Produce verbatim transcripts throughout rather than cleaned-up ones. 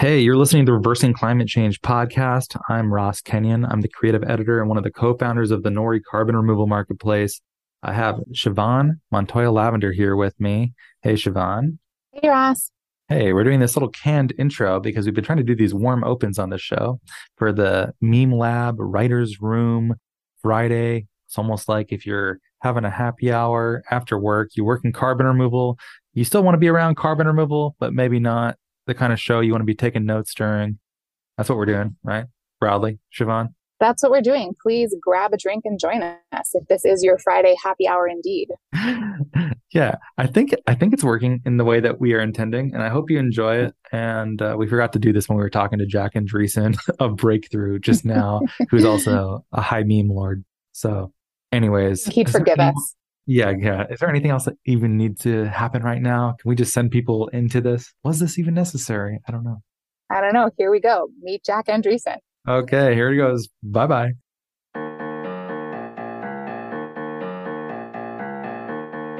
Hey, you're listening to the Reversing Climate Change Podcast. I'm Ross Kenyon. I'm the creative editor and one of the co-founders of the Nori Carbon Removal Marketplace. I have Siobhan Montoya-Lavender here with me. Hey, Siobhan. Hey, Ross. Hey, we're doing this little canned intro because we've been trying to do these warm opens on this show for the Meme Lab Writer's Room Friday. It's almost like if you're having a happy hour after work, you work in carbon removal, you still want to be around carbon removal, but maybe not the kind of show you want to be taking notes during. That's what we're doing, right? Broadly, Siobhan? That's what we're doing. Please grab a drink and join us if this is your Friday happy hour indeed. Yeah, I think I think it's working in the way that we are intending, and I hope you enjoy it. And uh, we forgot to do this when we were talking to Jack Andreessen of Breakthrough just now, who's also a high meme lord. So anyways. He'd forgive any, us. Yeah, yeah. Is there anything else that even needs to happen right now? Can we just send people into this? Was this even necessary? I don't know. I don't know. Here we go. Meet Jack Andreessen. Okay, here it goes. Bye-bye.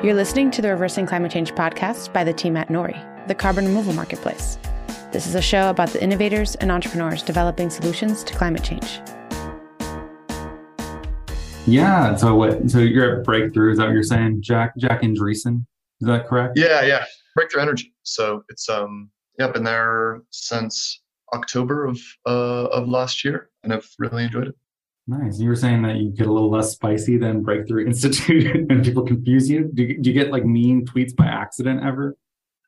You're listening to the Reversing Climate Change Podcast by the team at Nori, the carbon removal marketplace. This is a show about the innovators and entrepreneurs developing solutions to climate change. Yeah, so what? So you're at Breakthrough, is that what you're saying? Jack Jack Andreessen, is that correct? Yeah, yeah. Breakthrough Energy. So it's um, yeah, been there since October of uh, of last year, and I've really enjoyed it. Nice. You were saying that you get a little less spicy than Breakthrough Institute, and people confuse you. Do you, do you get like mean tweets by accident ever?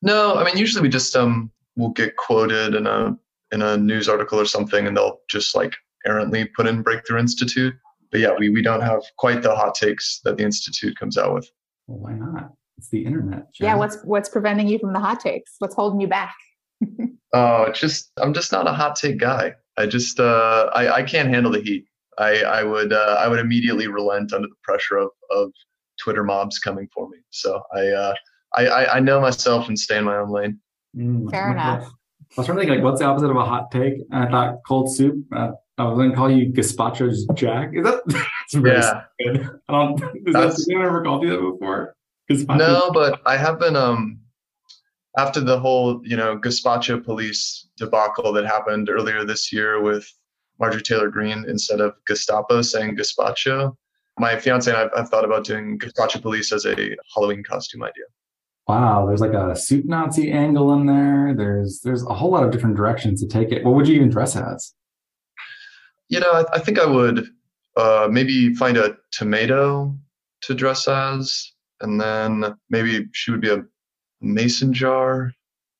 No, I mean usually we just um we'll get quoted in a in a news article or something, and they'll just like errantly put in Breakthrough Institute. But yeah, we we don't have quite the hot takes that the Institute comes out with. Well, why not? It's the internet. John. Yeah, what's what's preventing you from the hot takes? What's holding you back? Oh, it's just I'm just not a hot take guy. I just uh, I I can't handle the heat. I I would uh, I would immediately relent under the pressure of of Twitter mobs coming for me. So I uh, I I know myself and stay in my own lane. Mm, Fair I enough. That. I was trying to think like what's the opposite of a hot take? And I thought cold soup. Uh, I was going to call you Gazpacho Jack. Is that that's very yeah. Good. I don't. Is that's, that, I've never called you that before. Gazpacho. No, but I have been um. After the whole, you know, Gazpacho Police debacle that happened earlier this year with Marjorie Taylor Greene instead of Gestapo saying Gazpacho, my fiance and I have thought about doing Gazpacho Police as a Halloween costume idea. Wow, there's like a soup Nazi angle in there. There's there's a whole lot of different directions to take it. What would you even dress as? You know, I, I think I would uh, maybe find a tomato to dress as, and then maybe she would be a mason jar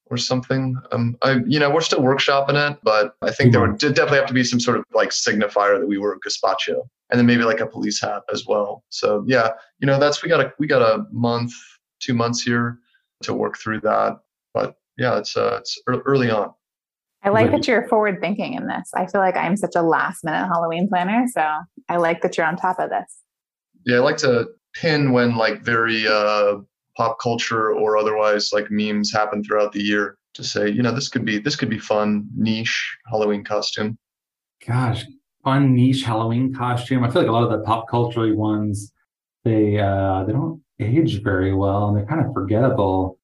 or something. Um, I, you know, we're still workshopping it, but I think mm-hmm. there would definitely have to be some sort of like signifier that we were Gazpacho, and then maybe like a police hat as well. So yeah, you know, that's, we got a, we got a month, two months here to work through that. But yeah, it's uh, it's early on. I like that you're forward thinking in this. I feel like I'm such a last minute Halloween planner. So I like that you're on top of this. Yeah. I like to pin when like very, uh, pop culture or otherwise like memes happen throughout the year to say, you know, this could be, this could be fun niche Halloween costume. Gosh, fun niche Halloween costume. I feel like a lot of the pop culture ones, they, uh, they don't age very well and they're kind of forgettable.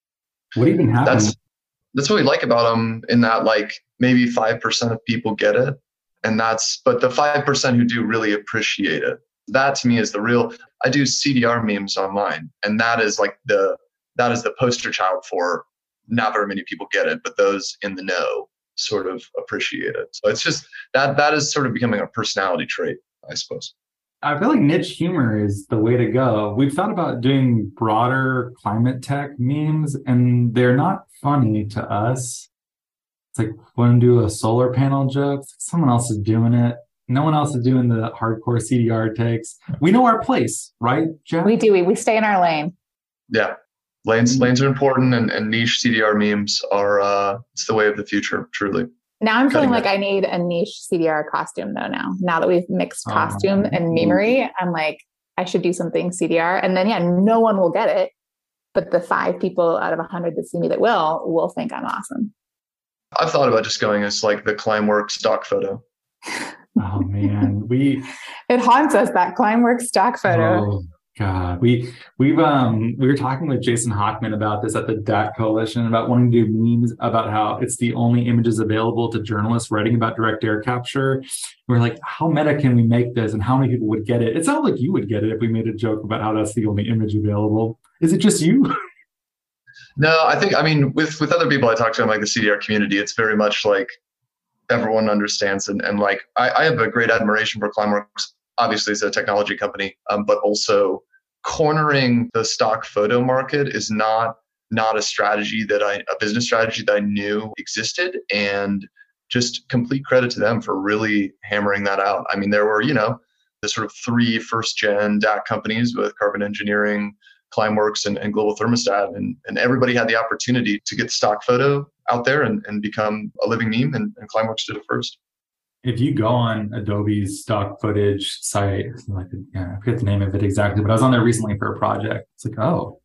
What even happened? That's, that's what we like about them in that like maybe five percent of people get it. And that's, but the five percent who do really appreciate it. That to me is the real, I do C D R memes online, and that is like the, that is the poster child for not very many people get it, but those in the know sort of appreciate it. So it's just that, that is sort of becoming a personality trait, I suppose. I feel like niche humor is the way to go. We've thought about doing broader climate tech memes, and they're not funny to us. It's like when do a solar panel joke, it's like someone else is doing it. No one else is doing the hardcore C D R takes. We know our place, right, Jeff? We do. We, we stay in our lane. Yeah. Lanes lanes are important, and, and niche C D R memes are, uh, it's the way of the future, truly. Now I'm feeling like I need a niche C D R costume, though, now. Now that we've mixed costume uh, and memery, I'm like, I should do something C D R. And then, yeah, no one will get it. But the five people out of one hundred that see me that will, will think I'm awesome. I've thought about just going as like the Climeworks stock photo. Oh man, we it haunts us, that Climeworks stock photo. Oh, God, we we've um we were talking with Jason Hockman about this at the D A C Coalition, about wanting to do memes about how it's the only images available to journalists writing about direct air capture. And we're like, how meta can we make this, and how many people would get it? It sounds like you would get it if we made a joke about how that's the only image available. Is it just you? No, I think I mean with with other people I talk to in like the C D R community, it's very much like everyone understands, and and like I, I have a great admiration for Climeworks. Obviously, it's a technology company, um, but also cornering the stock photo market is not not a strategy that I a business strategy that I knew existed, and just complete credit to them for really hammering that out. I mean, there were, you know, the sort of three first-gen D A C companies with Carbon Engineering, Climeworks, and, and Global Thermostat, and, and everybody had the opportunity to get stock photo out there and, and become a living meme, and, and Climeworks did it first. If you go on Adobe's stock footage site, like yeah, I forget the name of it exactly, but I was on there recently for a project. It's like, oh,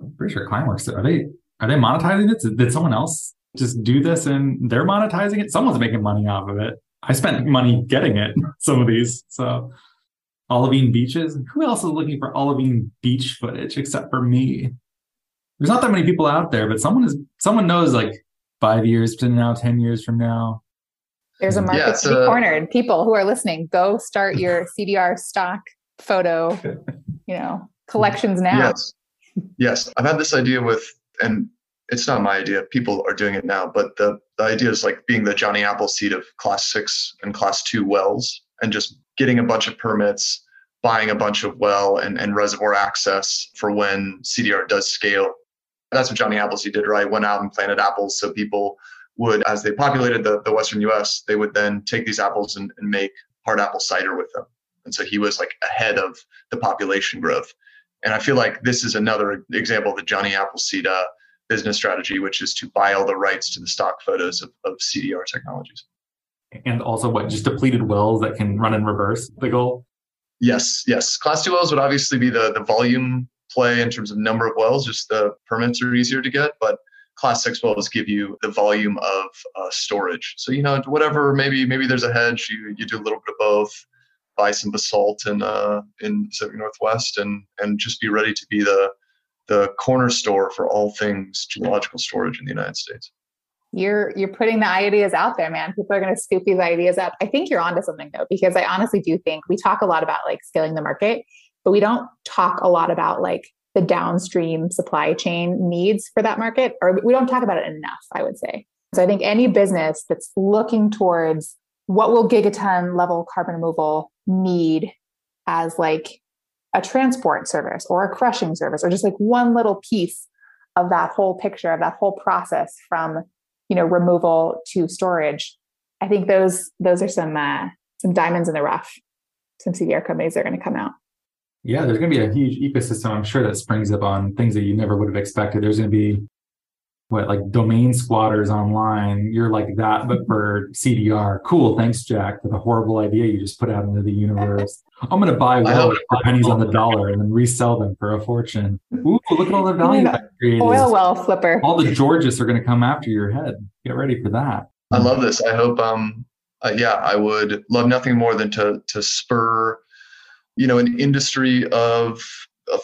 I'm pretty sure Climeworks, are they are they monetizing it? Did someone else just do this and they're monetizing it? Someone's making money off of it. I spent money getting it, some of these. So olivine beaches. Who else is looking for olivine beach footage except for me? There's not that many people out there, but someone is someone knows like five years from now, ten years from now. There's a market yeah, to be uh, cornered. People who are listening, go start your C D R stock photo, you know, collections now. Yes. Yes. I've had this idea with, and it's not my idea, people are doing it now, but the, the idea is like being the Johnny Appleseed of class six and class two wells, and just getting a bunch of permits, buying a bunch of well and, and reservoir access for when C D R does scale. That's what Johnny Appleseed did, right? Went out and planted apples so people would, as they populated the, the Western U S, they would then take these apples and, and make hard apple cider with them. And so he was like ahead of the population growth. And I feel like this is another example of the Johnny Appleseed uh, business strategy, which is to buy all the rights to the stock photos of, of C D R technologies. And also what, just depleted wells that can run in reverse, the goal? Yes, yes. Class two wells would obviously be the, the volume play in terms of number of wells, just the permits are easier to get, but Class six wells give you the volume of uh, storage. So, you know, whatever, maybe maybe there's a hedge, you you do a little bit of both, buy some basalt in uh, in Pacific Northwest, and and just be ready to be the the corner store for all things geological storage in the United States. You're you're putting the ideas out there, man. People are going to scoop these ideas up. I think you're onto something, though, because I honestly do think we talk a lot about like scaling the market, but we don't talk a lot about like the downstream supply chain needs for that market, or we don't talk about it enough, I would say. So I think any business that's looking towards what will gigaton level carbon removal need as like a transport service or a crushing service, or just like one little piece of that whole picture, of that whole process from, you know, removal to storage. I think those those are some uh, some diamonds in the rough. Some C D R companies are going to come out. Yeah, there's going to be a huge ecosystem, I'm sure, that springs up on things that you never would have expected. There's going to be, what, like domain squatters online. You're like that, but for C D R. Cool, thanks, Jack, for the horrible idea you just put out into the universe. I'm going to buy wells for pennies on the dollar and then resell them for a fortune. Ooh, look at all the value that created. Oil well flipper. All the Georgists are going to come after your head. Get ready for that. I love this. I hope, um, uh, yeah, I would love nothing more than to to spur, you know, an industry of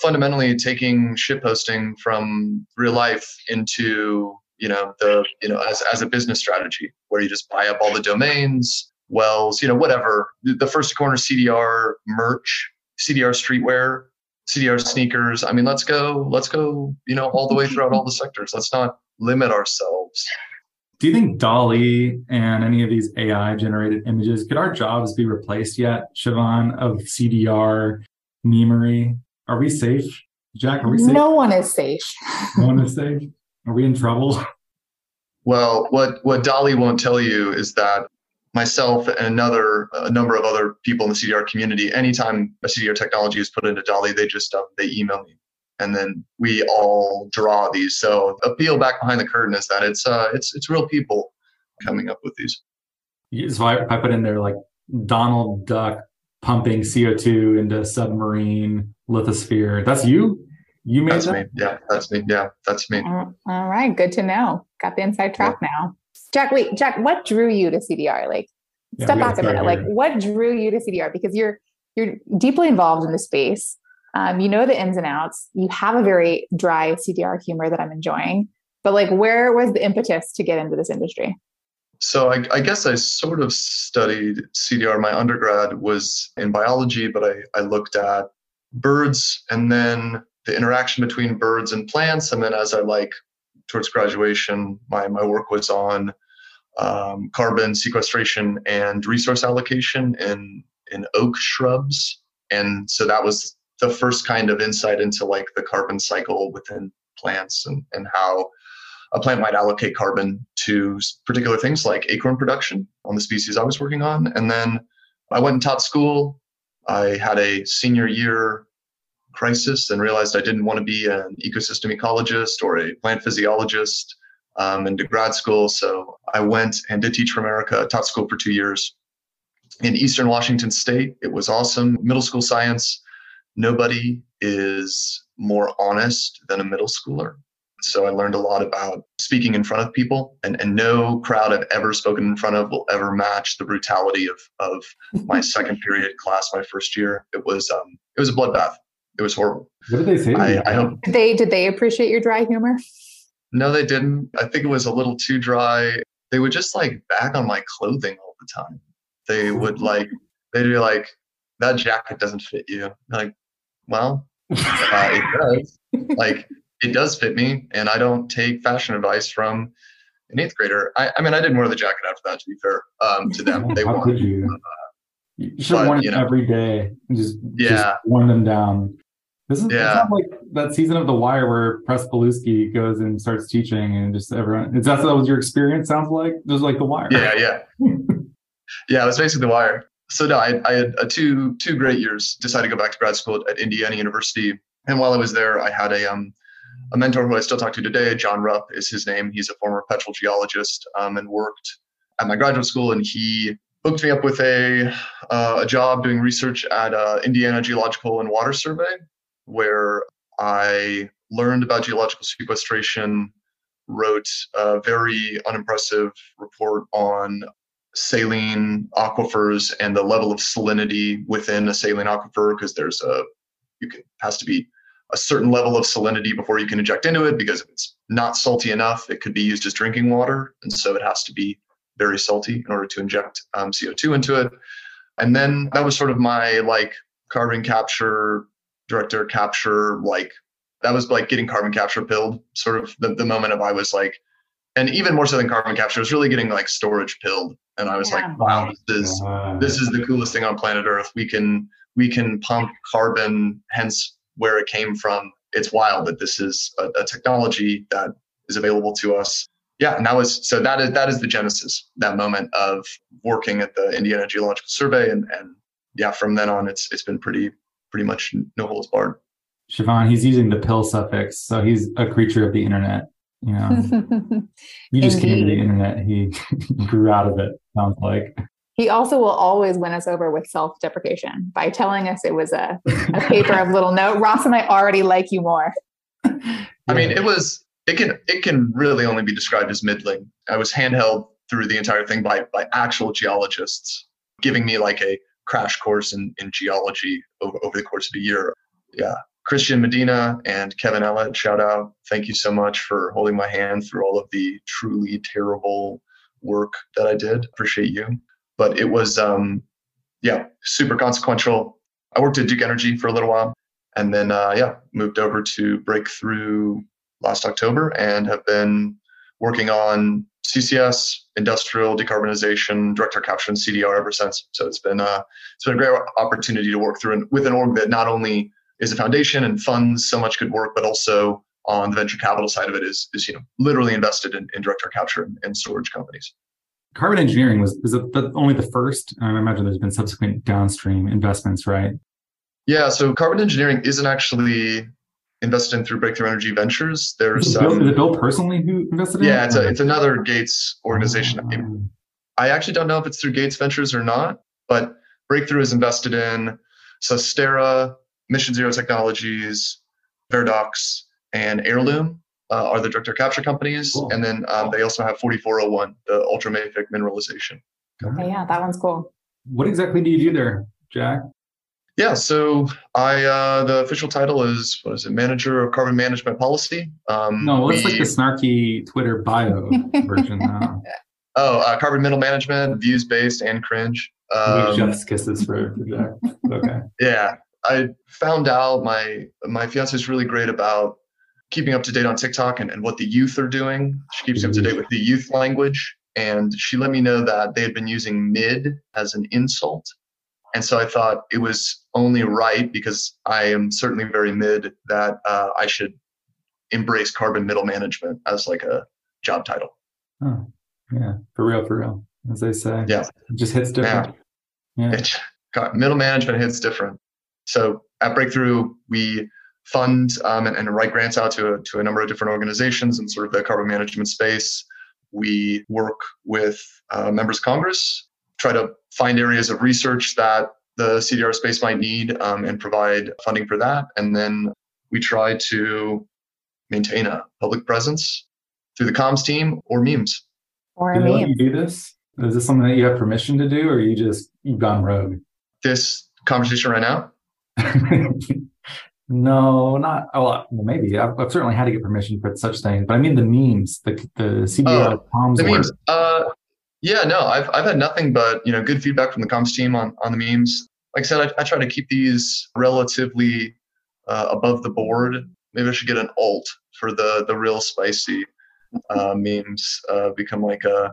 fundamentally taking ship posting from real life into, you know, the, you know, as, as a business strategy where you just buy up all the domains, wells, you know, whatever. The First Corner C D R merch, C D R streetwear, C D R sneakers. I mean, let's go, let's go, you know, all the way throughout all the sectors. Let's not limit ourselves. Do you think D A L L-E and any of these A I-generated images, could our jobs be replaced yet, Siobhan, of C D R memery? Are we safe? Jack, are we safe? No one is safe. No one is safe? Are we in trouble? Well, what, what D A L L-E won't tell you is that myself and another a number of other people in the C D R community, anytime a C D R technology is put into D A L L-E, they just um, they email me. And then we all draw these. So a peel back behind the curtain is that it's uh, it's it's real people coming up with these. So I, I put in there like Donald Duck pumping C O two into submarine lithosphere. That's you? You made that's that? Me. Yeah, that's me. Yeah, that's me. All right. Good to know. Got the inside track yeah. now. Jack, wait, Jack, what drew you to C D R? Like, yeah, step back a minute. Like, what drew you to C D R? Because you're you're deeply involved in the space. Um, you know the ins and outs. You have a very dry C D R humor that I'm enjoying. But like, where was the impetus to get into this industry? So I, I guess I sort of studied C D R. My undergrad was in biology, but I, I looked at birds and then the interaction between birds and plants. And then as I like towards graduation, my, my work was on um, carbon sequestration and resource allocation in, in oak shrubs. And so that was the first kind of insight into like the carbon cycle within plants and, and how a plant might allocate carbon to particular things like acorn production on the species I was working on. And then I went and taught school. I had a senior year crisis and realized I didn't want to be an ecosystem ecologist or a plant physiologist um, into grad school. So I went and did Teach for America, taught school for two years in Eastern Washington State. It was awesome. Middle school science. Nobody is more honest than a middle schooler. So I learned a lot about speaking in front of people, and, and no crowd I've ever spoken in front of will ever match the brutality of, of my second period class, my first year. It was um, it was a bloodbath. It was horrible. What did they say? I, I hope did they did they appreciate your dry humor? No, they didn't. I think it was a little too dry. They would just like bag on my clothing all the time. They would like they'd be like, that jacket doesn't fit you. Like, well, uh, it does. Like. It does fit me, and I don't take fashion advice from an eighth grader. I, I mean, I didn't wear the jacket after that, to be fair, um, to them. They How could you? Uh, you should have worn it every day and just, yeah. just worn them down. This is yeah. not like that season of The Wire where Press Belusky goes and starts teaching and just everyone... Is that, that was your experience, sounds like? It was like The Wire. Yeah, yeah. yeah, it was basically The Wire. So no, I, I had a two two great years, decided to go back to grad school at Indiana University. And while I was there, I had a... um. A mentor who I still talk to today, John Rupp is his name. He's a former petrel geologist um, and worked at my graduate school. And he hooked me up with a uh, a job doing research at uh, Indiana Geological and Water Survey, where I learned about geological sequestration, wrote a very unimpressive report on saline aquifers and the level of salinity within a saline aquifer, because there's a you can has to be a certain level of salinity before you can inject into it, because if it's not salty enough, it could be used as drinking water. And so it has to be very salty in order to inject um, C O two into it. And then that was sort of my like carbon capture, direct air capture, like that was like getting carbon capture pilled, sort of the, the moment of I was like, and even more so than carbon capture, I was really getting like storage pilled. And I was yeah. like, wow, this is, this is the coolest thing on planet Earth. We can, we can pump carbon, hence where it came from. It's wild that this is a, a technology that is available to us. Yeah, and that was, so that is that is the genesis, that moment of working at the Indiana Geological Survey. And, and yeah, from then on, it's it's been pretty pretty much no holds barred. Siobhan, he's using the pill suffix, so he's a creature of the internet. You know, you just came to the internet. He grew out of it, sounds like. He also will always win us over with self-deprecation by telling us it was a, a paper of little note. Ross and I already like you more. I mean, it was, it can, it can really only be described as middling. I was handheld through the entire thing by, by actual geologists giving me like a crash course in, in geology over, over the course of a year. Yeah. Christian Medina and Kevin Ellett, shout out. Thank you so much for holding my hand through all of the truly terrible work that I did. Appreciate you. But it was, um, yeah, super consequential. I worked at Duke Energy for a little while, and then, uh, yeah, moved over to Breakthrough last October and have been working on C C S, industrial decarbonization, direct air capture, and C D R ever since. So it's been, uh, it's been a great opportunity to work through an, with an org that not only is a foundation and funds so much good work, but also on the venture capital side of it is, is you know, literally invested in, in direct air capture and, and storage companies. Carbon engineering was is it the, only the first? I imagine there's been subsequent downstream investments, right? Yeah. So carbon engineering isn't actually invested in through Breakthrough Energy Ventures. There's is it Bill, um, is it Bill personally who invested in it? Yeah, it's a, it's another Gates organization. Um, I actually don't know if it's through Gates Ventures or not, but Breakthrough is invested in Sustera, Mission Zero Technologies, Verdox, and Heirloom. Uh, are the direct air capture companies. Cool. And then um, they also have forty-four oh one, the ultramafic mineralization. Okay, yeah, that one's cool. What exactly do you do there, Jack? Yeah, so I uh, the official title is, what is it, Manager of Carbon Management Policy. Um, no, what's we, like the snarky Twitter bio version now? Oh, uh, Carbon Mental Management, Views-Based and Cringe. Um, Jeff's kisses for Jack. Okay. Yeah, I found out my my fiance is really great about keeping up to date on TikTok and, and what the youth are doing. She keeps mm-hmm. up to date with the youth language. And she let me know that they had been using mid as an insult. And so I thought it was only right, because I am certainly very mid, that uh, I should embrace carbon middle management as like a job title. Oh, yeah. For real, for real. As they say. Yeah. It just hits different. Yeah. yeah. It, middle management hits different. So at Breakthrough, we fund um, and, and write grants out to a, to a number of different organizations in sort of the carbon management space. We work with uh, members of Congress, try to find areas of research that the C D R space might need um, and provide funding for that. And then we try to maintain a public presence through the comms team or memes. Or do they let you do this? Is this something that you have permission to do, or you just, you've gone rogue? This conversation right now? No, not a lot. Well, maybe. I've, I've certainly had to get permission for such things, but I mean the memes, the the C D R oh, comms. The memes. Uh, yeah, no, I've I've had nothing but you know good feedback from the comms team on, on the memes. Like I said, I, I try to keep these relatively uh, above the board. Maybe I should get an alt for the the real spicy uh, memes. Uh, become like a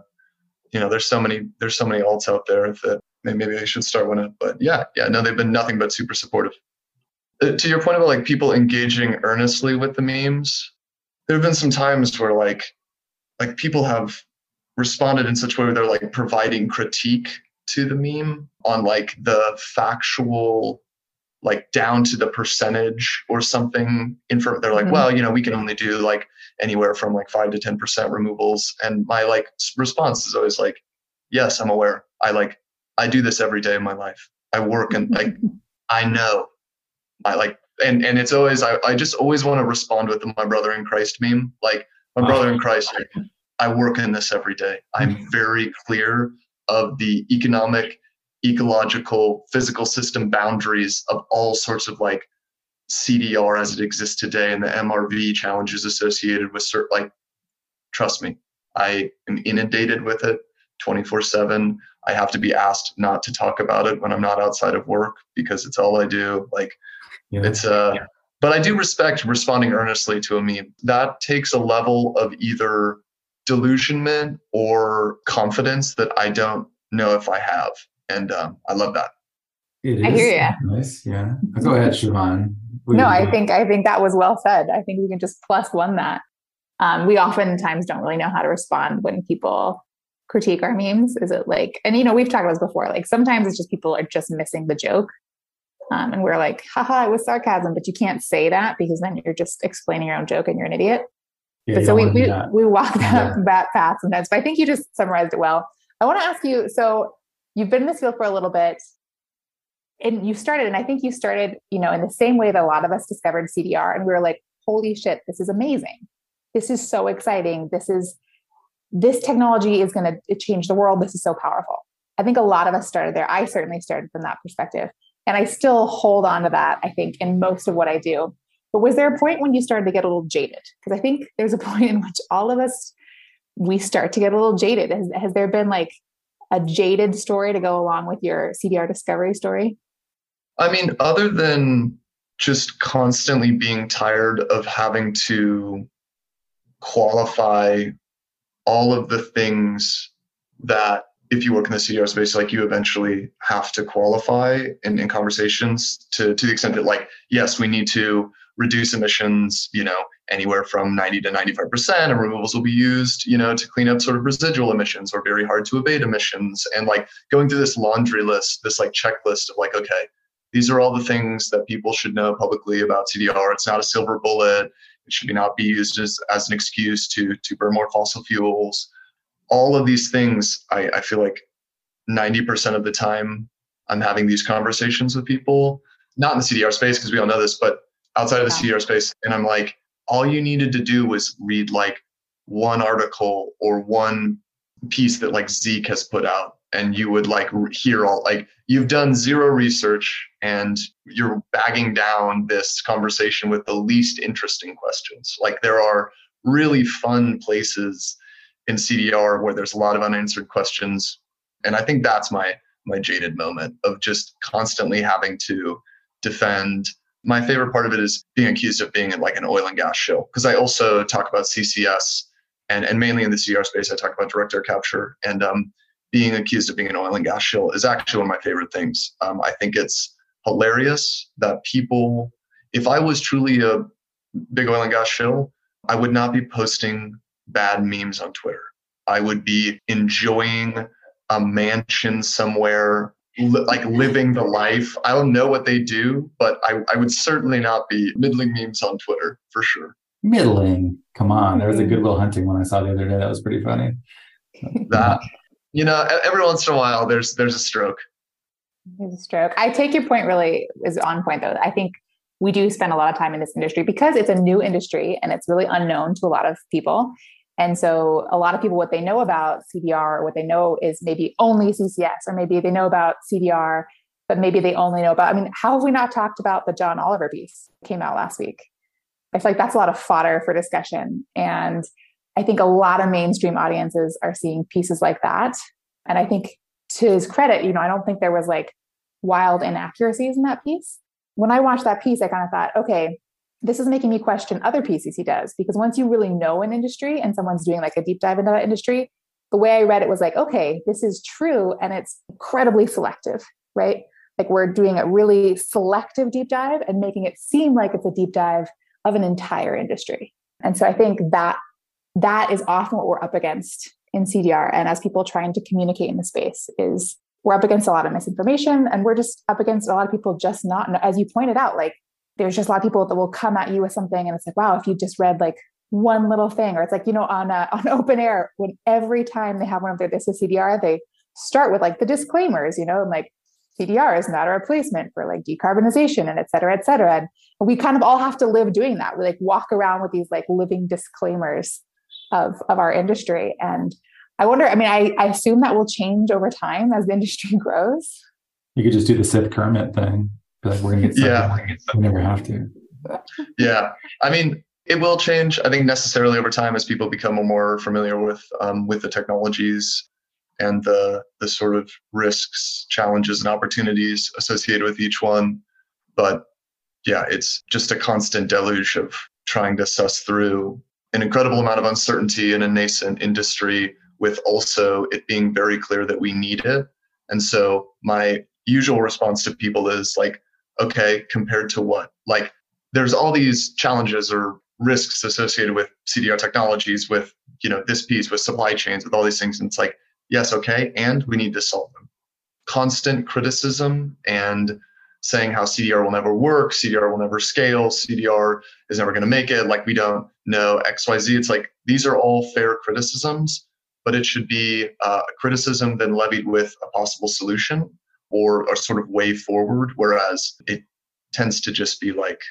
you know, there's so many there's so many alts out there that maybe I should start one up. But yeah, yeah, no, they've been nothing but super supportive. To your point about like people engaging earnestly with the memes, there have been some times where like like people have responded in such a way where they're like providing critique to the meme on like the factual, like down to the percentage or something. Infor- they're like, mm-hmm. well, you know, we can only do like anywhere from like five to ten percent removals. And my like response is always like, yes, I'm aware. I like I do this every day of my life. I work and like I know. I like, and, and it's always, I, I just always want to respond with the my brother in Christ meme. Like, my brother in Christ, I work in this every day. I'm very clear of the economic, ecological, physical system boundaries of all sorts of like C D R as it exists today and the M R V challenges associated with certain, like, trust me, I am inundated with it twenty-four seven. I have to be asked not to talk about it when I'm not outside of work because it's all I do. Like, yeah. It's uh, yeah. But I do respect responding earnestly to a meme. That takes a level of either delusionment or confidence that I don't know if I have, and um, I love that. It is. I hear you. Nice, yeah. Go ahead, Siobhan. What no, I think I think that was well said. I think we can just plus one that. Um, we oftentimes don't really know how to respond when people critique our memes. Is it like, and you know, we've talked about this before. Like sometimes it's just people are just missing the joke. Um, and we're like, haha, it was sarcasm, but you can't say that because then you're just explaining your own joke and you're an idiot. Yeah, but so we, we, we walk that, yeah. that path sometimes, but I think you just summarized it well. I want to ask you, so you've been in this field for a little bit and you started, and I think you started, you know, in the same way that a lot of us discovered C D R, and we were like, holy shit, this is amazing. This is so exciting. This is, this technology is going to change the world. This is so powerful. I think a lot of us started there. I certainly started from that perspective. And I still hold on to that, I think, in most of what I do. But was there a point when you started to get a little jaded? Because I think there's a point in which all of us, we start to get a little jaded. Has, has there been like a jaded story to go along with your C D R discovery story? I mean, other than just constantly being tired of having to qualify all of the things that if you work in the C D R space, like you eventually have to qualify in, in conversations to, to the extent that like, yes, we need to reduce emissions, you know, anywhere from ninety to ninety-five percent, and removals will be used, you know, to clean up sort of residual emissions or very hard to abate emissions. And like going through this laundry list, this like checklist of like, okay, these are all the things that people should know publicly about C D R. It's not a silver bullet. It should not be used as, as an excuse to, to burn more fossil fuels. All of these things, I, I feel like ninety percent of the time I'm having these conversations with people, not in the C D R space, because we all know this, but outside of the yeah. C D R space. And I'm like, all you needed to do was read like one article or one piece that like Zeke has put out, and you would like hear all like you've done zero research and you're bagging down this conversation with the least interesting questions. Like there are really fun places in C D R where there's a lot of unanswered questions. And I think that's my my jaded moment of just constantly having to defend. My favorite part of it is being accused of being like an oil and gas show, because I also talk about C C S and, and mainly in the C D R space, I talk about direct air capture, and um, being accused of being an oil and gas shill is actually one of my favorite things. Um, I think it's hilarious that people, if I was truly a big oil and gas shill, I would not be posting bad memes on Twitter. I would be enjoying a mansion somewhere, li- like living the life. I don't know what they do, but I, I would certainly not be middling memes on Twitter for sure. Middling. Come on. There was a Good Will Hunting one I saw the other day. That was pretty funny. That, you know, every once in a while, there's, there's a stroke. There's a stroke. I take your point, really is on point though. I think we do spend a lot of time in this industry because it's a new industry and it's really unknown to a lot of people. And so a lot of people, what they know about C D R, what they know is maybe only C C S, or maybe they know about C D R, but maybe they only know about, I mean, how have we not talked about the John Oliver piece that came out last week? I feel like that's a lot of fodder for discussion. And I think a lot of mainstream audiences are seeing pieces like that. And I think to his credit, you know, I don't think there was like wild inaccuracies in that piece. When I watched that piece, I kind of thought, okay, this is making me question other pieces he does, because once you really know an industry and someone's doing like a deep dive into that industry, the way I read it was like, okay, this is true. And it's incredibly selective, right? Like we're doing a really selective deep dive and making it seem like it's a deep dive of an entire industry. And so I think that that is often what we're up against in C D R. And as people trying to communicate in the space is we're up against a lot of misinformation, and we're just up against a lot of people just not, as you pointed out, like there's just a lot of people that will come at you with something. And it's like, wow, if you just read like one little thing, or it's like, you know, on a, on Open Air, when every time they have one of their, this is C D R, they start with like the disclaimers, you know, and like, C D R is not a replacement for like decarbonization and et cetera, et cetera. And we kind of all have to live doing that. We like walk around with these like living disclaimers of, of our industry. And I wonder, I mean, I, I assume that will change over time as the industry grows. You could just do the Sith Kermit thing. Like we're going to get yeah. We never have to. Yeah. I mean, it will change, I think necessarily over time as people become more familiar with, um, with the technologies and the the sort of risks, challenges, and opportunities associated with each one. But yeah, it's just a constant deluge of trying to suss through an incredible amount of uncertainty in a nascent industry with also it being very clear that we need it. And so my usual response to people is like, okay, compared to what? Like there's all these challenges or risks associated with C D R technologies, with, you know, this piece, with supply chains, with all these things. And it's like, yes, okay, and we need to solve them. Constant criticism and saying how C D R will never work, C D R will never scale, C D R is never going to make it, like we don't know X Y Z. It's like, these are all fair criticisms, but it should be uh, a criticism then levied with a possible solution or a sort of way forward, whereas it tends to just be like,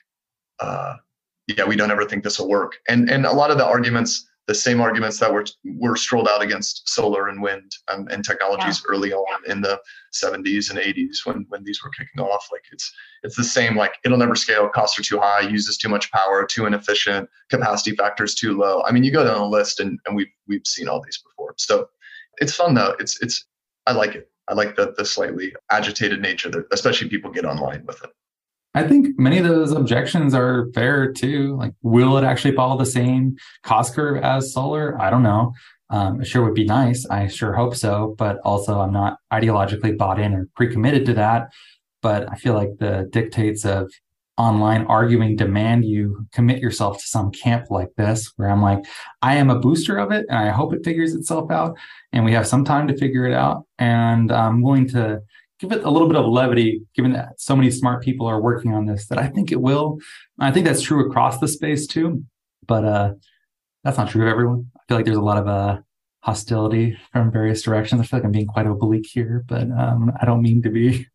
uh, yeah, we don't ever think this will work. And, and a lot of the arguments... the same arguments that were were strolled out against solar and wind um, and technologies yeah. early on in the seventies and eighties when when these were kicking off. Like it's it's the same, like it'll never scale, costs are too high, uses too much power, too inefficient, capacity factors too low. I mean, you go down the list and, and we've we've seen all these before. So it's fun though. It's it's I like it. I like the the slightly agitated nature that especially people get online with it. I think many of those objections are fair too. Like, will it actually follow the same cost curve as solar? I don't know. Um, it sure would be nice. I sure hope so. But also I'm not ideologically bought in or pre-committed to that. But I feel like the dictates of online arguing demand you commit yourself to some camp like this, where I'm like, I am a booster of it and I hope it figures itself out. And we have some time to figure it out. And I'm willing to give it a little bit of levity, given that so many smart people are working on this, that I think it will. I think that's true across the space too, but uh, that's not true of everyone. I feel like there's a lot of uh, hostility from various directions. I feel like I'm being quite oblique here, but um, I don't mean to be.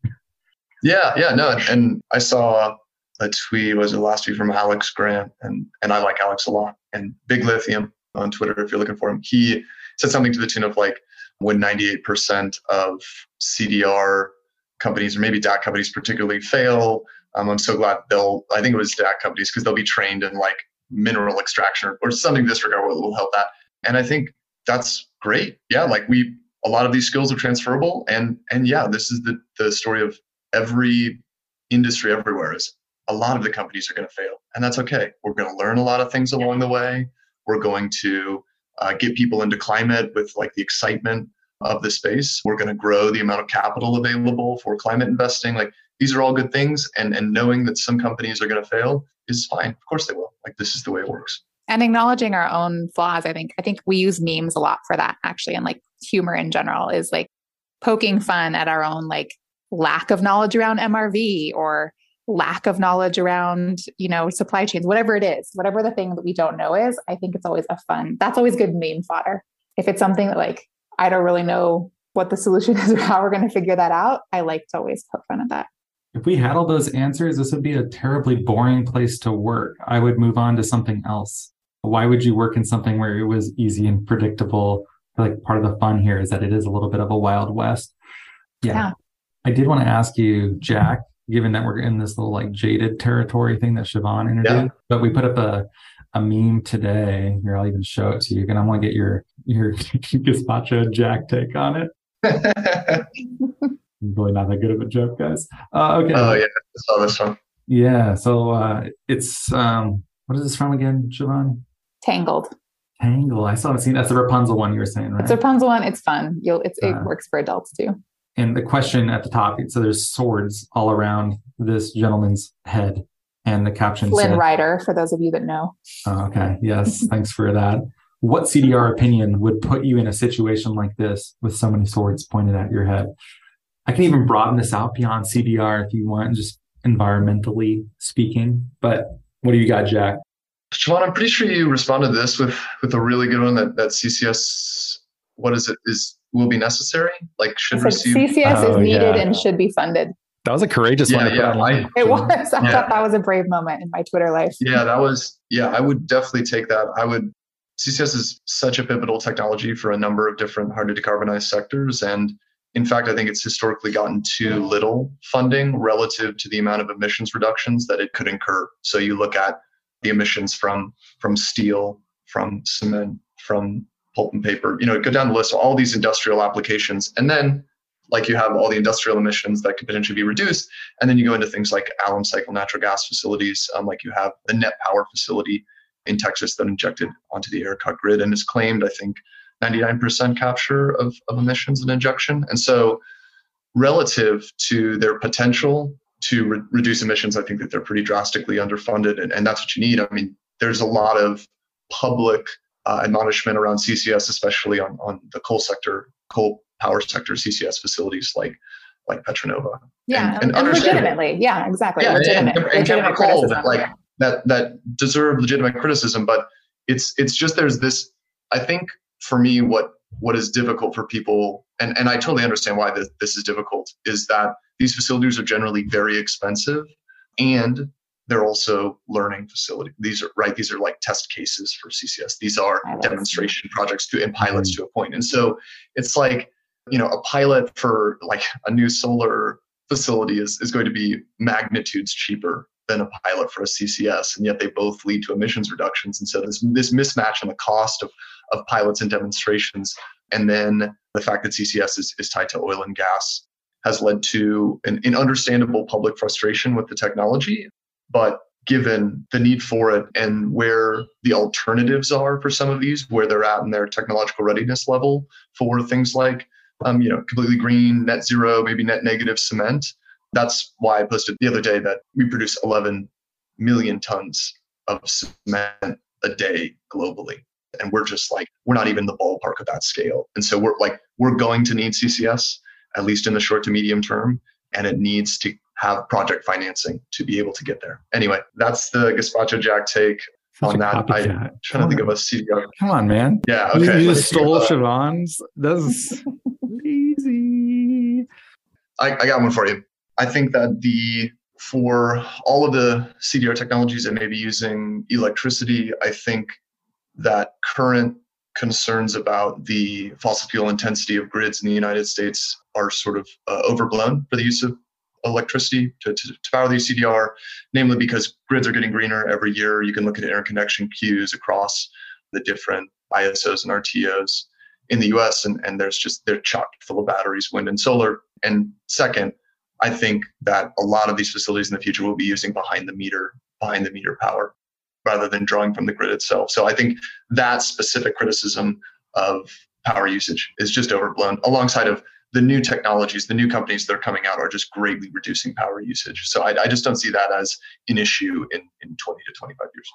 Yeah, yeah, no. And I saw a tweet, was it last week, from Alex Grant, and, and I like Alex a lot, and Big Lithium on Twitter, if you're looking for him, he said something to the tune of like, when ninety-eight percent of C D R companies, or maybe D A C companies particularly, fail, um, I'm so glad they'll, I think it was D A C companies, because they'll be trained in like mineral extraction or, or something this regard will help that. And I think that's great. Yeah, like we, a lot of these skills are transferable. And and yeah, this is the, the story of every industry everywhere is a lot of the companies are going to fail. And that's okay. We're going to learn a lot of things along the way. We're going to uh, get people into climate with like the excitement of the space. We're going to grow the amount of capital available for climate investing. Like these are all good things. And, and knowing that some companies are going to fail is fine. Of course they will. Like this is the way it works. And acknowledging our own flaws, I think. I think we use memes a lot for that, actually, and like humor in general is like poking fun at our own like lack of knowledge around M R V or lack of knowledge around, you know, supply chains, whatever it is, whatever the thing that we don't know is. I think it's always a fun, that's always good meme fodder. If it's something that like, I don't really know what the solution is or how we're going to figure that out, I like to always poke fun at that. If we had all those answers, this would be a terribly boring place to work. I would move on to something else. Why would you work in something where it was easy and predictable? Like part of the fun here is that it is a little bit of a wild west. Yeah. yeah. I did want to ask you, Jack, given that we're in this little like jaded territory thing that Siobhan introduced, yeah. but we put up a, a meme today. Here, I'll even show it to you. And I want to get your, your Gazpacho Jack take on it. Really not that good of a joke, guys. Uh, okay. Oh, yeah. I saw this one. Yeah. So uh, it's, um, what is this from again, Siobhan? Tangled. Tangled. I saw a scene. That's the Rapunzel one you were saying, right? It's Rapunzel one. It's fun. You'll. It's, uh, it works for adults, too. And the question at the top, so there's swords all around this gentleman's head. And the caption Flynn said... Flynn Rider, for those of you that know. Oh, okay. Yes. Thanks for that. What C D R opinion would put you in a situation like this with so many swords pointed at your head? I can even broaden this out beyond C D R if you want, just environmentally speaking. But what do you got, Jack? Siobhan, I'm pretty sure you responded to this with, with a really good one that, that C C S, what is it, is will be necessary? Like should like receive... C C S oh, is needed yeah. and should be funded. That was a courageous yeah, one to yeah, put online. It was. I yeah. thought that was a brave moment in my Twitter life. Yeah, that was... Yeah, I would definitely take that. I would... C C S is such a pivotal technology for a number of different hard-to-decarbonize sectors. And in fact, I think it's historically gotten too little funding relative to the amount of emissions reductions that it could incur. So you look at the emissions from from steel, from cement, from pulp and paper, you know, go down the list, all these industrial applications. And then like you have all the industrial emissions that could potentially be reduced. And then you go into things like alum cycle natural gas facilities, um, like you have the Net Power facility in Texas that injected onto the ERCOT grid and is claimed, I think, ninety-nine percent capture of, of emissions and injection. And so relative to their potential to re- reduce emissions, I think that they're pretty drastically underfunded. And, and that's what you need. I mean, there's a lot of public uh, admonishment around C C S, especially on, on the coal sector, coal power sector C C S facilities like like Petronova. Yeah, and, and, and legitimately. Yeah, exactly. Yeah, legitimate, and, and, and legitimate criticism. Like, yeah. that, that deserve legitimate criticism. But it's it's just there's this, I think, for me, what what is difficult for people, and, and I totally understand why this, this is difficult, is that these facilities are generally very expensive, and they're also learning facilities. These are right. These are like test cases for C C S. These are demonstration projects to and pilots to a point. And so it's like, you know, a pilot for like a new solar facility is, is going to be magnitudes cheaper than a pilot for a C C S, and yet they both lead to emissions reductions. And so this this mismatch in the cost of of pilots and demonstrations, and then the fact that C C S is, is tied to oil and gas has led to an, an understandable public frustration with the technology. But given the need for it and where the alternatives are for some of these, where they're at in their technological readiness level for things like, um, you know, completely green, net zero, maybe net negative cement. That's why I posted the other day that we produce eleven million tons of cement a day globally. And we're just like, we're not even the ballpark of that scale. And so we're like, we're going to need C C S, at least in the short to medium term. And it needs to have project financing to be able to get there. Anyway, that's the Gazpacho Jack take Such on that. I'm trying to think of a C D R. Come on, man. Yeah. Okay. You just stole Siobhan's. That's easy. I, I got one for you. I think that the for all of the C D R technologies that may be using electricity, I think that current concerns about the fossil fuel intensity of grids in the United States are sort of uh, overblown for the use of electricity to, to, to power the U C D R, namely because grids are getting greener every year. You can look at interconnection queues across the different I S Os and R T Os in the U S, and, and there's just, they're chocked full of batteries, wind and solar. And second, I think that a lot of these facilities in the future will be using behind the meter, behind the meter power rather than drawing from the grid itself. So I think that specific criticism of power usage is just overblown, alongside of the new technologies, the new companies that are coming out are just greatly reducing power usage. So I, I just don't see that as an issue in, in twenty to twenty-five years.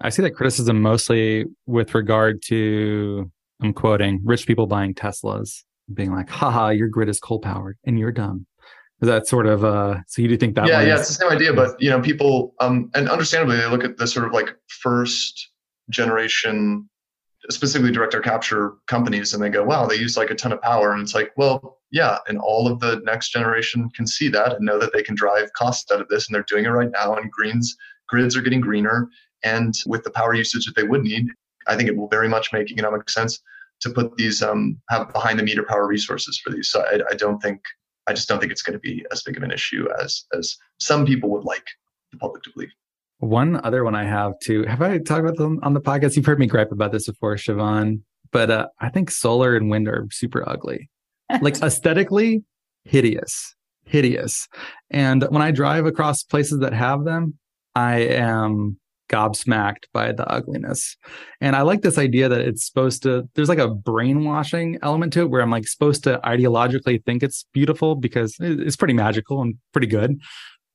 I see that criticism mostly with regard to, I'm quoting, rich people buying Teslas, being like, haha, your grid is coal powered and you're dumb. Is that sort of, uh, so you do think that? Yeah, yeah, it's the same idea, but you know, people, um, and understandably, they look at the sort of like first generation, specifically direct air capture companies, and they go, wow, they use like a ton of power. And it's like, well, yeah, and all of the next generation can see that and know that they can drive costs out of this, and they're doing it right now. And greens, grids are getting greener. And with the power usage that they would need, I think it will very much make economic sense to put these, um, have behind the meter power resources for these. So I, I don't think, I just don't think it's going to be as big of an issue as as some people would like the public to believe. One other one I have too. Have I talked about them on the podcast? You've heard me gripe about this before, Siobhan, but uh, I think solar and wind are super ugly, like aesthetically hideous, hideous. And when I drive across places that have them, I am gobsmacked by the ugliness. And I like this idea that it's supposed to, there's like a brainwashing element to it where I'm like supposed to ideologically think it's beautiful because it's pretty magical and pretty good.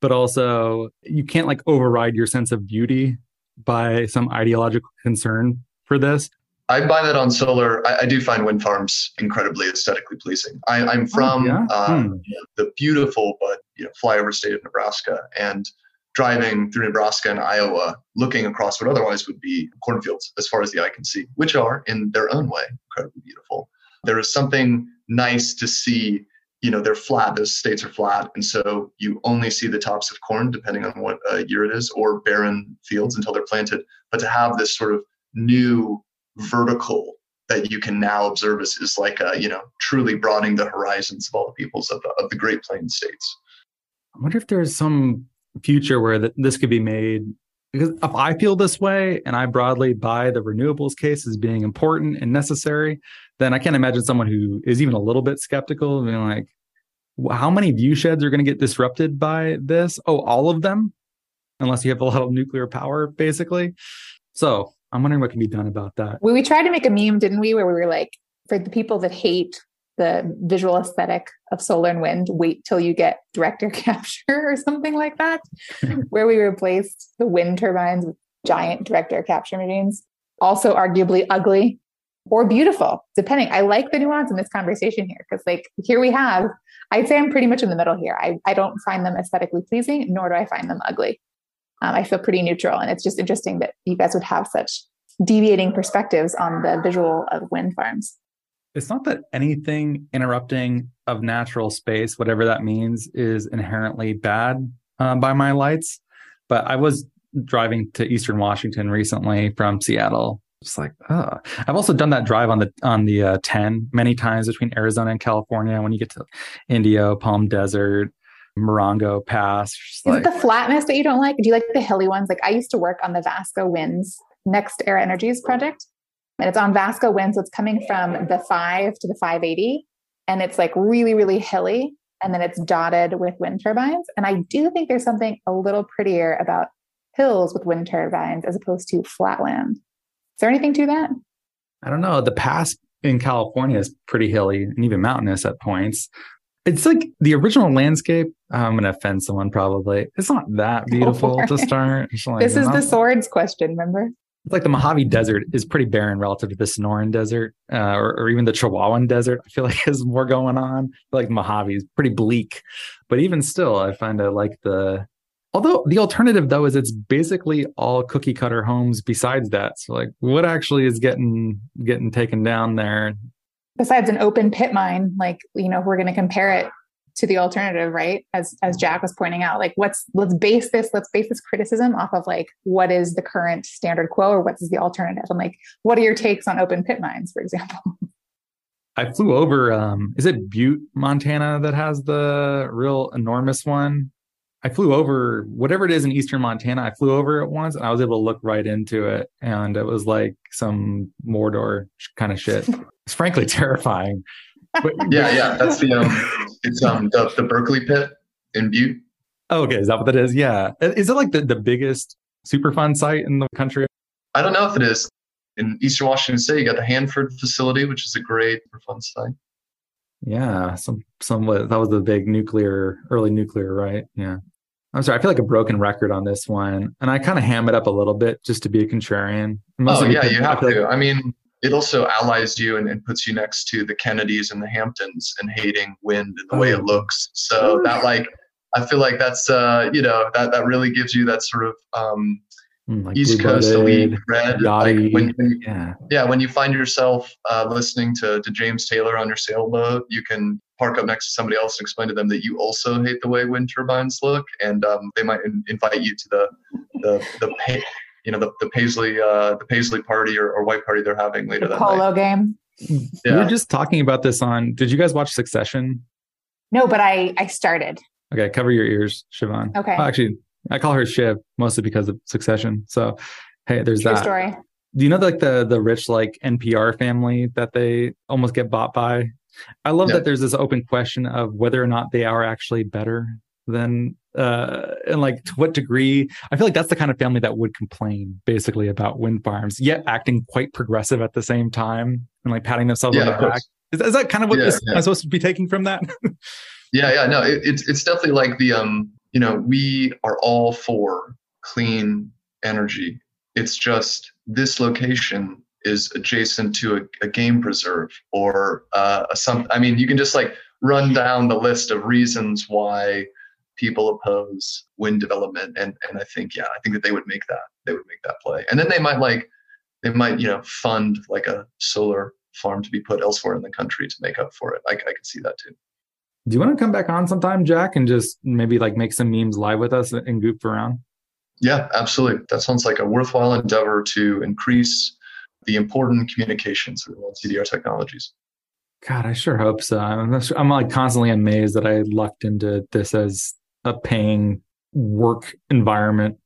But also you can't like override your sense of beauty by some ideological concern for this. I buy that on solar. I, I do find wind farms incredibly aesthetically pleasing. I, I'm from oh, yeah? um, hmm. you know, the beautiful, but you know, flyover state of Nebraska, and driving through Nebraska and Iowa, looking across what otherwise would be cornfields as far as the eye can see, which are in their own way incredibly beautiful. There is something nice to see. You know, they're flat, those states are flat. And so you only see the tops of corn, depending on what uh, year it is, or barren fields until they're planted. But to have this sort of new vertical that you can now observe is, is like, a, you know, truly broadening the horizons of all the peoples of the, of the Great Plains states. I wonder if there's some future where th- this could be made, because if I feel this way and I broadly buy the renewables case as being important and necessary, then I can't imagine someone who is even a little bit skeptical being like, how many viewsheds are going to get disrupted by this? Oh, all of them, unless you have a lot of nuclear power, basically. So I'm wondering what can be done about that. Well, we tried to make a meme, didn't we, where we were like, for the people that hate the visual aesthetic of solar and wind, wait till you get direct air capture or something like that, where we replaced the wind turbines with giant direct air capture machines, also arguably ugly or beautiful, depending. I like the nuance in this conversation here, because like here we have, I'd say I'm pretty much in the middle here. I, I don't find them aesthetically pleasing, nor do I find them ugly. Um, I feel pretty neutral. And it's just interesting that you guys would have such deviating perspectives on the visual of wind farms. It's not that anything interrupting of natural space, whatever that means, is inherently bad uh, by my lights. But I was driving to Eastern Washington recently from Seattle. It's like, oh, I've also done that drive on the on the uh, ten many times between Arizona and California. When you get to Indio, Palm Desert, Morongo Pass, is like, it the flatness that you don't like? Do you like the hilly ones? Like I used to work on the Vasco Winds Next Era Energies project. And it's on Vasco Winds, so it's coming from the five to the five eighty. And it's like really, really hilly. And then it's dotted with wind turbines. And I do think there's something a little prettier about hills with wind turbines as opposed to flatland. Is there anything to that? I don't know. The pass in California is pretty hilly and even mountainous at points. It's like the original landscape. I'm going to offend someone probably. It's not that beautiful to start. Like, this is the swords question, remember? It's like the Mojave Desert is pretty barren relative to the Sonoran Desert, uh, or, or even the Chihuahuan Desert. I feel like there's more going on. Like Mojave is pretty bleak, but even still, I find I like the. Although the alternative though is it's basically all cookie cutter homes. Besides that, so like what actually is getting getting taken down there? Besides an open pit mine, like you know, if we're going to compare it to the alternative, right? As, as Jack was pointing out, like what's, let's base this, let's base this criticism off of like, what is the current standard quo or what's the alternative? And like, what are your takes on open pit mines, for example? I flew over, um, is it Butte, Montana that has the real enormous one? I flew over whatever it is in Eastern Montana. I flew over it once and I was able to look right into it. And it was like some Mordor kind of shit. It's frankly terrifying. But, yeah, yeah, that's the um, it's um the, the Berkeley pit in Butte. Oh, okay, is that what that is? Yeah, is it like the, the biggest Superfund site in the country? I don't know if it is. In Eastern Washington State, you got the Hanford facility, which is a great Superfund site. Yeah, some some that was the big nuclear, early nuclear, right? Yeah. I'm sorry, I feel like a broken record on this one, and I kind of ham it up a little bit just to be a contrarian. Mostly oh yeah, you have I to. Like, I mean. It also allies you and, and puts you next to the Kennedys and the Hamptons and hating wind and the way it looks. So that like, I feel like that's, uh, you know, that, that really gives you that sort of um, like East Coast elite red. Like when, when, yeah. yeah, when you find yourself uh, listening to, to James Taylor on your sailboat, you can park up next to somebody else and explain to them that you also hate the way wind turbines look. And um, they might in- invite you to the, the, the pay- you know, the, the Paisley uh, the Paisley party or, or white party they're having later the that night. The polo game. Yeah. We were just talking about this on, did you guys watch Succession? No, but I, I started. Okay, cover your ears, Siobhan. Okay. Oh, actually, I call her Shiv mostly because of Succession. So, hey, there's True that. Story. Do you know the, like the, the rich like N P R family that they almost get bought by? I love yeah. that there's this open question of whether or not they are actually better than uh and like to what degree. I feel like that's the kind of family that would complain basically about wind farms, yet acting quite progressive at the same time and like patting themselves yeah, on the back. Is, is that kind of what yeah, this, yeah. I'm supposed to be taking from that? yeah, yeah, no, it, it's it's definitely like the um, you know, we are all for clean energy. It's just this location is adjacent to a, a game preserve or uh, a some. I mean, you can just like run down the list of reasons why people oppose wind development. And and I think, yeah, I think that they would make that, they would make that play. And then they might like, they might, you know, fund like a solar farm to be put elsewhere in the country to make up for it. I, I could see that too. Do you want to come back on sometime, Jack, and just maybe like make some memes live with us and goof around? Yeah, absolutely. That sounds like a worthwhile endeavor to increase the important communications around C D R technologies. God, I sure hope so. I'm, I'm like constantly amazed that I lucked into this as a paying work environment.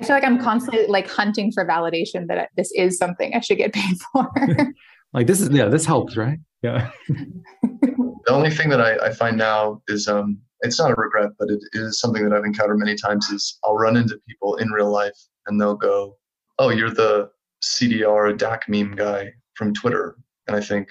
I feel like I'm constantly like hunting for validation that this is something I should get paid for. Like this is, yeah, this helps, right? Yeah. The only thing that I, I find now is, um, it's not a regret, but it is something that I've encountered many times is I'll run into people in real life and they'll go, oh, you're the C D R D A C meme guy from Twitter. And I think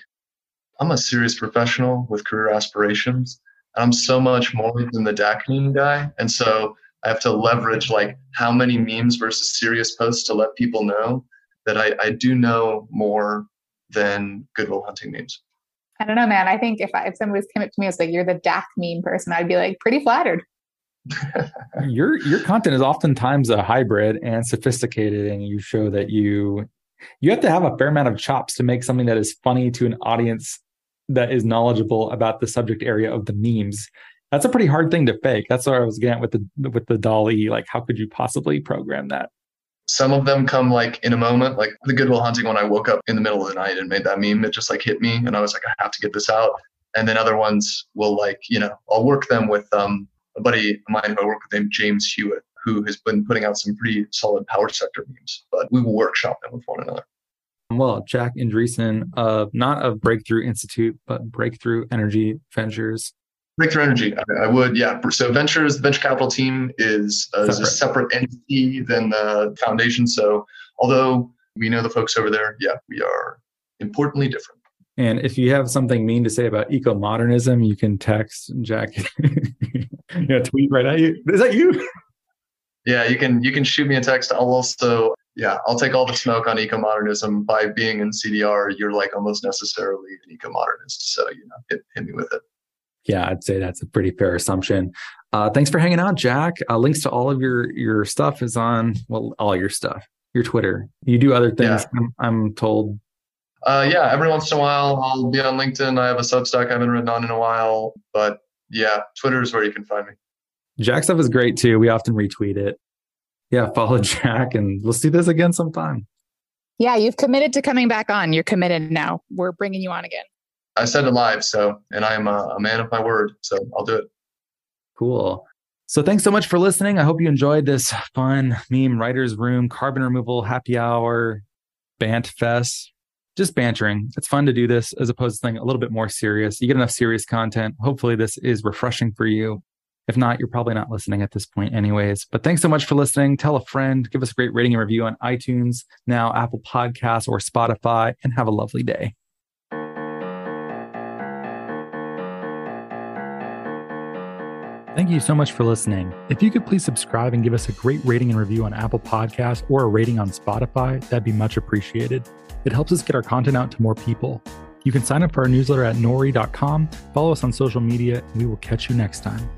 I'm a serious professional with career aspirations. I'm so much more than the D A C meme guy. And so I have to leverage like how many memes versus serious posts to let people know that I, I do know more than Goodwill Hunting memes. I don't know, man. I think if, I, if somebody came up to me and was like, you're the D A C meme person, I'd be like pretty flattered. your your content is oftentimes a hybrid and sophisticated, and you show that you you have to have a fair amount of chops to make something that is funny to an audience that is knowledgeable about the subject area of the memes. That's a pretty hard thing to fake. That's where I was getting at with the with the D A L L-E. Like, how could you possibly program that? Some of them come like in a moment, like the Goodwill Hunting one. I woke up in the middle of the night and made that meme. It just like hit me, and I was like, I have to get this out. And then other ones will like, you know, I'll work them with um, a buddy of mine who I work with named James Hewitt, who has been putting out some pretty solid power sector memes. But we will workshop them with one another. Well, Jack Andreessen, of not of Breakthrough Institute, but Breakthrough Energy Ventures. Breakthrough Energy, I, I would, yeah. So Ventures, the venture capital team is, uh, is a separate entity than the foundation. So although we know the folks over there, yeah, we are importantly different. And if you have something mean to say about eco-modernism, you can text Jack. Yeah, tweet right at you. Is that you? Yeah, you can you can shoot me a text. I'll also... Yeah, I'll take all the smoke on eco-modernism. By being in C D R, you're like almost necessarily an eco-modernist. So, you know, hit, hit me with it. Yeah, I'd say that's a pretty fair assumption. Uh, thanks for hanging out, Jack. Uh, links to all of your, your stuff is on, well, all your stuff, your Twitter. You do other things, yeah. I'm, I'm told. Uh, yeah, every once in a while, I'll be on LinkedIn. I have a Substack I haven't written on in a while, but yeah, Twitter is where you can find me. Jack's stuff is great too. We often retweet it. Yeah, follow Jack, and we'll see this again sometime. Yeah, you've committed to coming back on. You're committed now. We're bringing you on again. I said it live, so, and I am a, a man of my word, so I'll do it. Cool. So thanks so much for listening. I hope you enjoyed this fun meme writer's room, carbon removal, happy hour, bant fest, just bantering. It's fun to do this as opposed to something a little bit more serious. You get enough serious content. Hopefully this is refreshing for you. If not, you're probably not listening at this point anyways. But thanks so much for listening. Tell a friend, give us a great rating and review on iTunes, now Apple Podcasts or Spotify, and have a lovely day. Thank you so much for listening. If you could please subscribe and give us a great rating and review on Apple Podcasts or a rating on Spotify, that'd be much appreciated. It helps us get our content out to more people. You can sign up for our newsletter at nori dot com, follow us on social media, and we will catch you next time.